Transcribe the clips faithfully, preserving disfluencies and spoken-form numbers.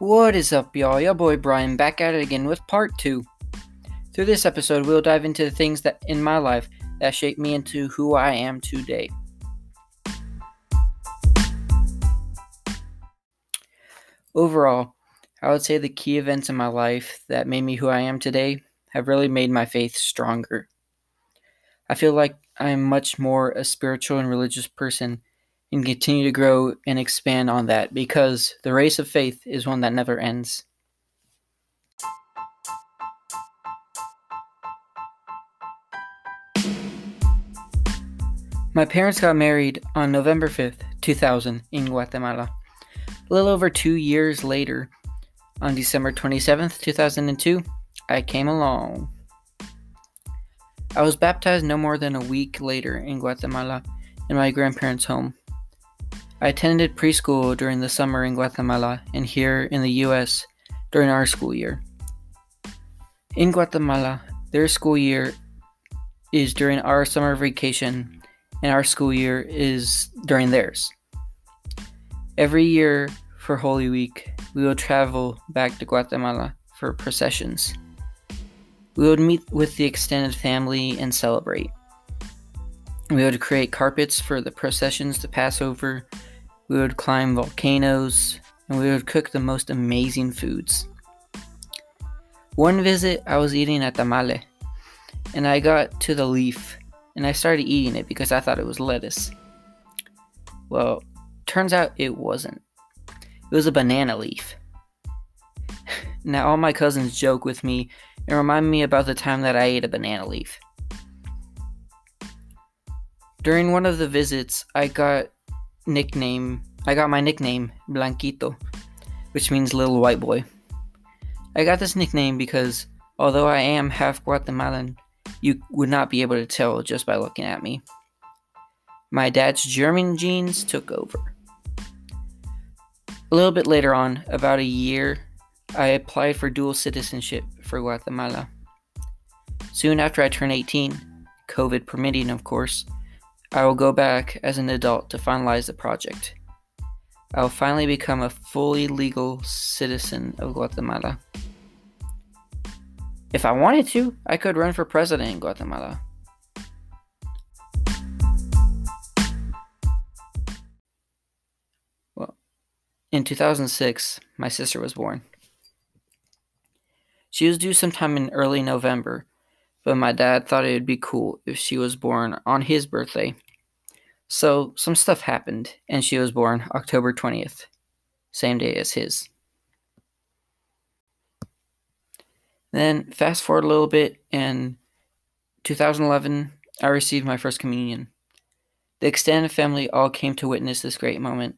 What is up, y'all? Your boy Brian back at it again with part two. Through this episode, we'll dive into the things that in my life that shaped me into who I am today. Overall, I would say the key events in my life that made me who I am today have really made my faith stronger. I feel like I am much more a spiritual and religious person, and continue to grow and expand on that, because the race of faith is one that never ends. My parents got married on November fifth, two thousand, in Guatemala. A little over two years later, on December twenty-seventh, two thousand two, I came along. I was baptized no more than a week later in Guatemala, in my grandparents' home. I attended preschool during the summer in Guatemala and here in the U S during our school year. In Guatemala, their school year is during our summer vacation and our school year is during theirs. Every year for Holy Week, we will travel back to Guatemala for processions. We would meet with the extended family and celebrate. We would create carpets for the processions to pass over. We would climb volcanoes, and we would cook the most amazing foods. One visit, I was eating a tamale, and I got to the leaf, and I started eating it because I thought it was lettuce. Well, turns out it wasn't. It was a banana leaf. Now, all my cousins joke with me and remind me about the time that I ate a banana leaf. During one of the visits, I got nickname. I got my nickname, Blanquito, which means little white boy. I got this nickname because although I am half Guatemalan, you would not be able to tell just by looking at me. My dad's German genes took over. A little bit later on, about a year, I applied for dual citizenship for Guatemala. Soon after I turned eighteen, COVID permitting, of course, I will go back as an adult to finalize the project. I will finally become a fully legal citizen of Guatemala. If I wanted to, I could run for president in Guatemala. Well, in two thousand six, my sister was born. She was due sometime in early November, but my dad thought it would be cool if she was born on his birthday. So some stuff happened, and she was born October twentieth, same day as his. Then fast forward a little bit, and two thousand eleven, I received my first communion. The extended family all came to witness this great moment.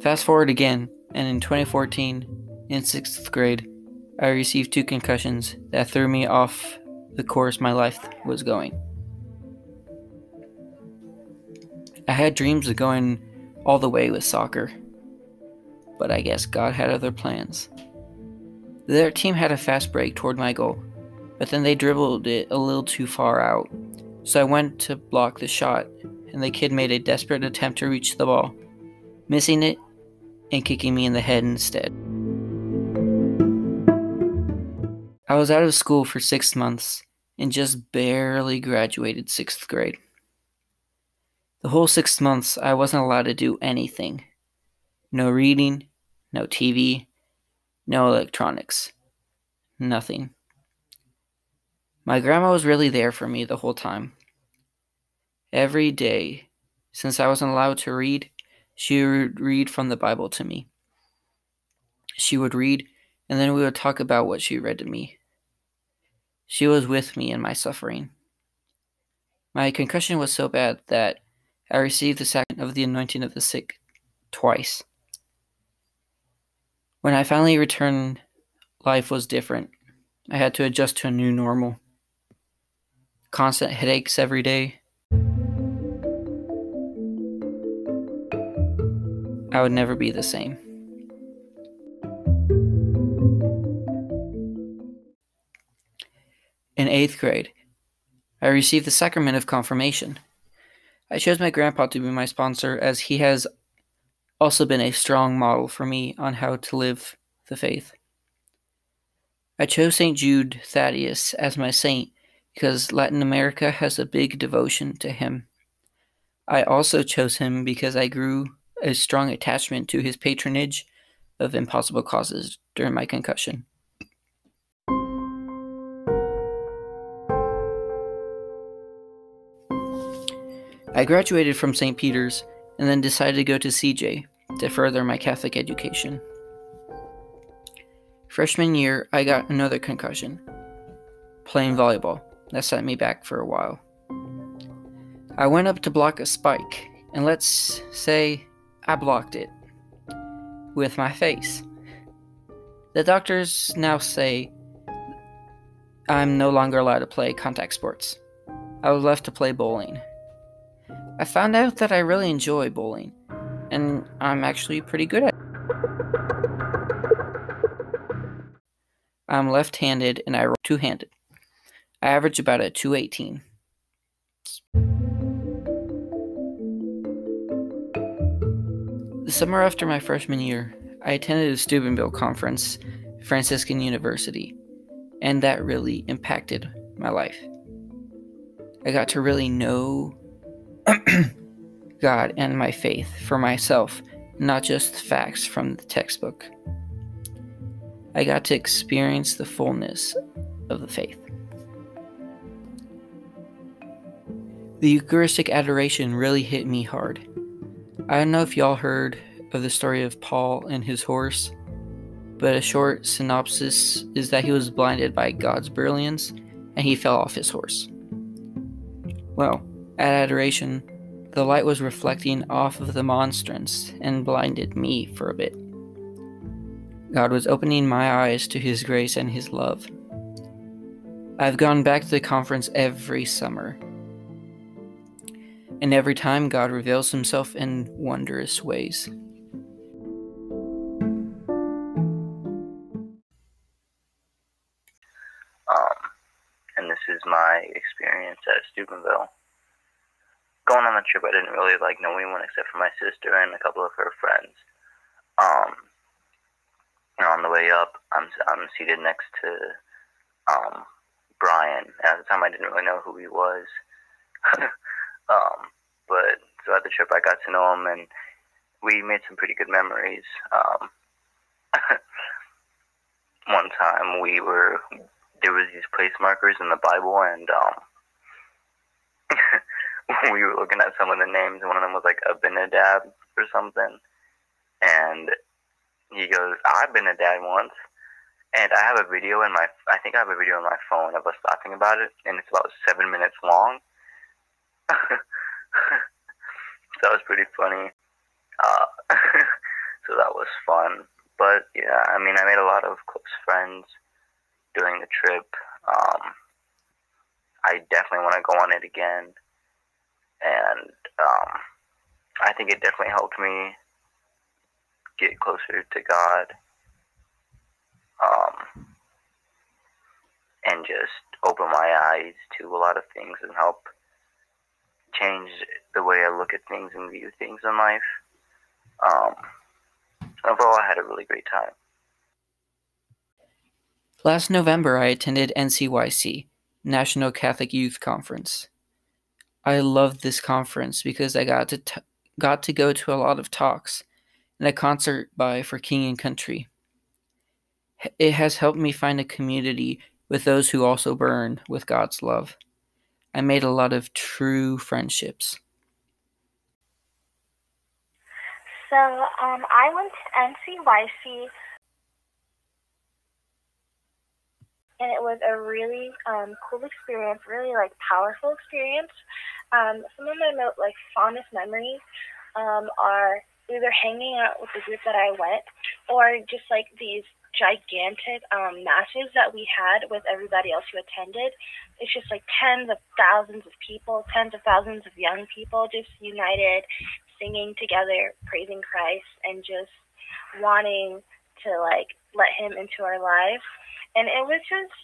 Fast forward again, and in twenty fourteen, in sixth grade, I received two concussions that threw me off the course my life was going. I had dreams of going all the way with soccer, but I guess God had other plans. Their team had a fast break toward my goal, but then they dribbled it a little too far out, so I went to block the shot, and the kid made a desperate attempt to reach the ball, missing it and kicking me in the head instead. I was out of school for six months and just barely graduated sixth grade. The whole six months, I wasn't allowed to do anything. No reading, no T V, no electronics, nothing. My grandma was really there for me the whole time. Every day, since I wasn't allowed to read, she would read from the Bible to me. She would read, and then we would talk about what she read to me. She was with me in my suffering. My concussion was so bad that I received the sacrament of the anointing of the sick twice. When I finally returned, life was different. I had to adjust to a new normal. Constant headaches every day. I would never be the same. In eighth grade, I received the sacrament of confirmation. I chose my grandpa to be my sponsor, as he has also been a strong model for me on how to live the faith. I chose Saint Jude Thaddeus as my saint because Latin America has a big devotion to him. I also chose him because I grew a strong attachment to his patronage of impossible causes during my concussion. I graduated from Saint Peter's and then decided to go to C J to further my Catholic education. Freshman year, I got another concussion, playing volleyball. That set me back for a while. I went up to block a spike, and let's say I blocked it with my face. The doctors now say I'm no longer allowed to play contact sports. I was left to play bowling. I found out that I really enjoy bowling, and I'm actually pretty good at it. I'm left-handed, and I roll two-handed. I average about a two eighteen. The summer after my freshman year, I attended a Steubenville conference, Franciscan University, and that really impacted my life. I got to really know God and my faith for myself, not just facts from the textbook. I got to experience the fullness of the faith. The Eucharistic adoration really hit me hard. I don't know if y'all heard of the story of Paul and his horse, but a short synopsis is that he was blinded by God's brilliance and he fell off his horse. Well, at adoration, the light was reflecting off of the monstrance and blinded me for a bit. God was opening my eyes to His grace and His love. I've gone back to the conference every summer, and every time God reveals Himself in wondrous ways. Um, and this is my experience at Steubenville. Going on the trip, I didn't really like know anyone except for my sister and a couple of her friends. Um, and on the way up, I'm I'm seated next to um, Brian. At the time, I didn't really know who he was. um, but throughout the trip, I got to know him, and we made some pretty good memories. Um, one time, we were there was these place markers in the Bible, and um. We were looking at some of the names, and one of them was like Abinadab or something. And he goes, "I've been a dad once." And I have a video in my, I think I have a video on my phone of us talking about it, and it's about seven minutes long. That was pretty funny. Uh, so that was fun. But yeah, I mean, I made a lot of close friends during the trip. Um, I definitely want to go on it again. And um, I think it definitely helped me get closer to God, um, and just open my eyes to a lot of things and help change the way I look at things and view things in life. Um, overall, I had a really great time. Last November, I attended N C Y C, National Catholic Youth Conference. I loved this conference because I got to t- got to go to a lot of talks and a concert by For King and Country. It has helped me find a community with those who also burn with God's love. I made a lot of true friendships. So um, I went to N C Y C, and it was a really um, cool experience, really like powerful experience. Um, some of my most like fondest memories um, are either hanging out with the group that I went, or just like these gigantic um, matches that we had with everybody else who attended. It's just like tens of thousands of people, tens of thousands of young people, just united, singing together, praising Christ, and just wanting to like let Him into our lives. And it was just,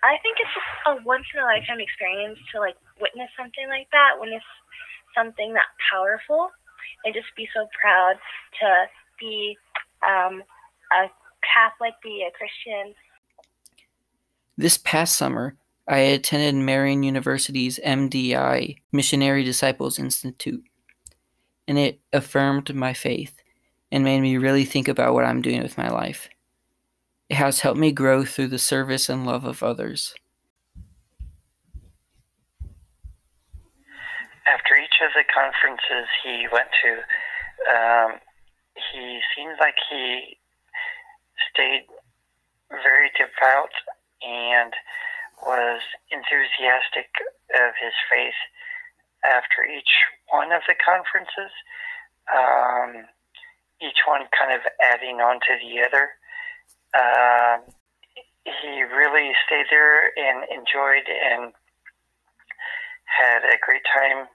I think it's just a once in a lifetime experience to like witness something like that, witness something that powerful and just be so proud to be um, a Catholic, be a Christian. This past summer, I attended Marion University's M D I, Missionary Disciples Institute, and it affirmed my faith and made me really think about what I'm doing with my life. It has helped me grow through the service and love of others. After each of the conferences he went to, um, he seems like he stayed very devout and was enthusiastic of his faith after each one of the conferences, um, each one kind of adding on to the other. Uh, he really stayed there and enjoyed and had a great time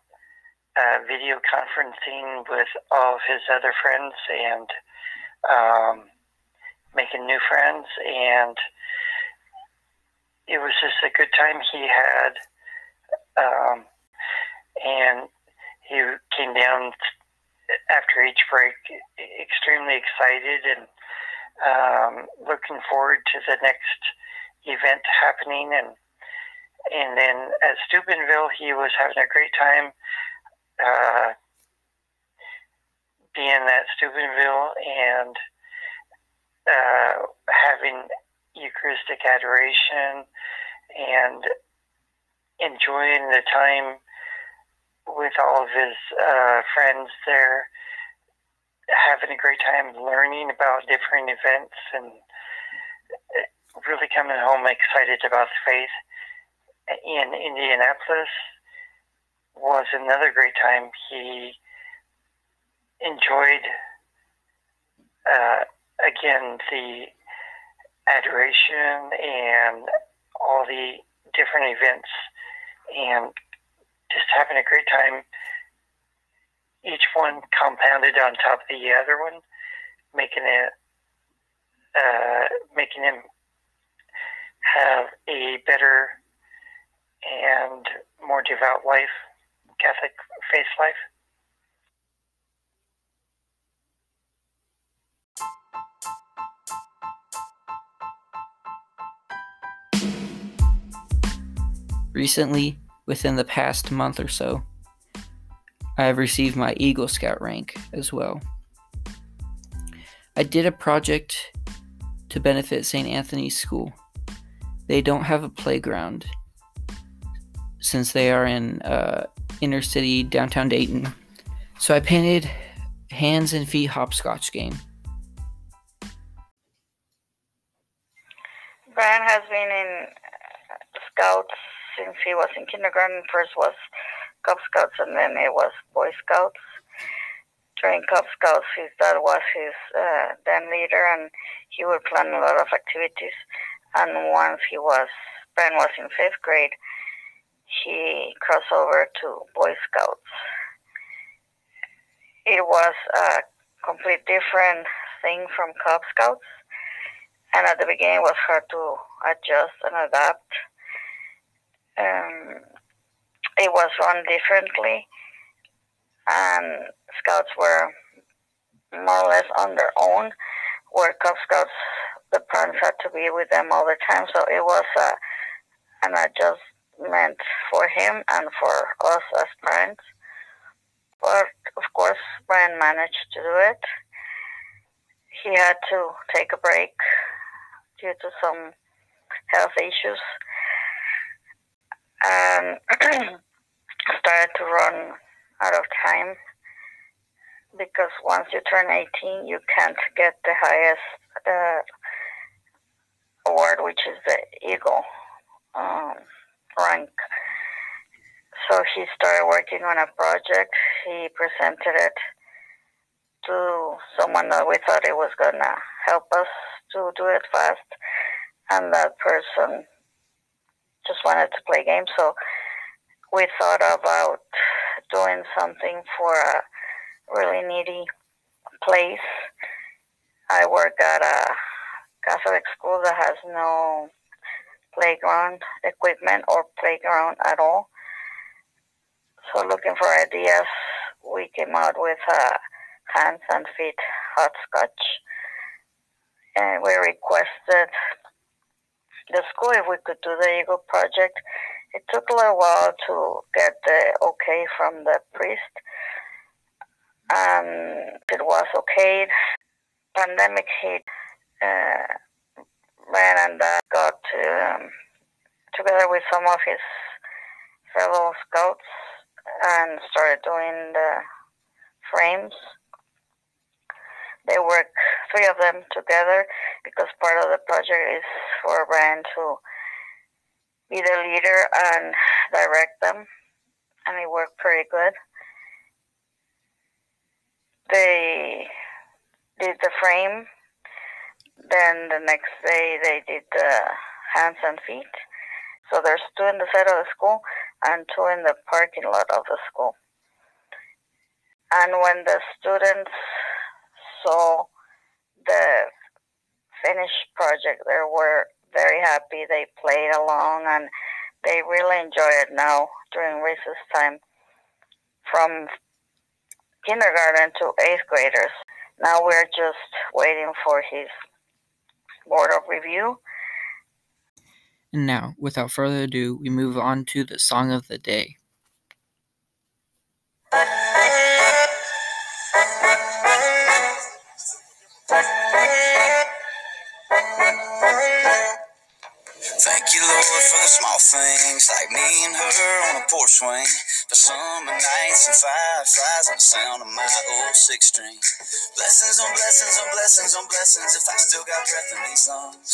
uh, video conferencing with all of his other friends and um, making new friends, and it was just a good time he had. Um, and he came down after each break extremely excited and um, looking forward to the next event happening. And and then at Steubenville, he was having a great time uh, being at Steubenville and uh, having Eucharistic adoration and enjoying the time with all of his uh, friends there, having a great time learning about different events and really coming home excited about the faith. In Indianapolis was another great time. He enjoyed, uh, again, the adoration and all the different events and just having a great time. Each one compounded on top of the other one, making it, uh, making him have a better and more devout life, Catholic faith life. Recently, within the past month or so, I have received my Eagle Scout rank as well. I did a project to benefit Saint Anthony's School. They don't have a playground, since they are in uh, inner city downtown Dayton. So I painted hands and feet hopscotch game. Brian has been in Scouts since he was in kindergarten. First was Cub Scouts and then it was Boy Scouts. During Cub Scouts, his dad was his uh, band leader and he would plan a lot of activities. And once he was, Brian was in fifth grade, he crossed over to Boy Scouts. It was a complete different thing from Cub Scouts, and at the beginning it was hard to adjust and adapt. Um, it was run differently, and Scouts were more or less on their own, where Cub Scouts, the parents had to be with them all the time, so it was a, an adjustment meant for him and for us as parents. But of course, Brian managed to do it. He had to take a break due to some health issues and started to run out of time, because once you turn eighteen, you can't get the highest uh, award, which is the Eagle um, rank. So he started working on a project. He presented it to someone that we thought it was gonna help us to do it fast, and that person just wanted to play games. So we thought about doing something for a really needy place. I work at a Catholic school that has no playground equipment or playground at all. also looking for ideas, we came out with a hands and feet hopscotch, and we requested the school if we could do the Eagle project. It took a little while to get the okay from the priest, and it was okayed. Pandemic hit, uh, Brian and I got to, um, together with some of his fellow scouts and started doing the frames. They work, three of them together, because part of the project is for Brian to be the leader and direct them, and it worked pretty good. They did the frame, then the next day they did the hands and feet. So there's two in the side of the school and two in the parking lot of the school. And when the students saw the finished project, they were very happy. They played along and they really enjoy it now during recess time, from kindergarten to eighth graders. Now we're just waiting for his board of review. And now, without further ado, we move on to the song of the day. Thank you, Lord, for the small things, like me and her on a porch swing, the summer nights and fireflies and the sound of my old six string. Blessings on blessings on blessings on blessings, if I still got breath in these lungs,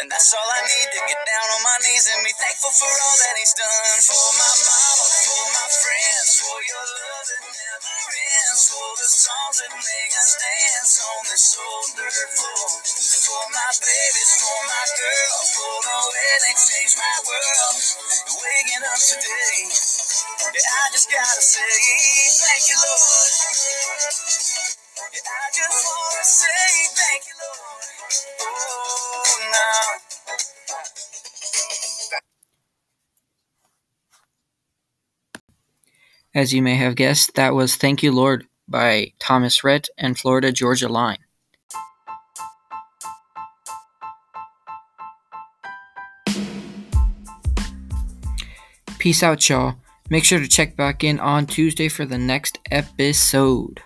then that's all I need to get down on my knees and be thankful for all that he's done. For my mama, for my friends, for your love that never ends, for the songs that make us dance on this old dirt floor. For my babies, for my girl, for the way they changed my world. Waking up today, yeah, I just gotta say thank you, Lord. Yeah, I just wanna say thank you, Lord. Oh, now. As you may have guessed, that was Thank You, Lord by Thomas Rhett and Florida Georgia Line. Peace out, y'all. Make sure to check back in on Tuesday for the next episode.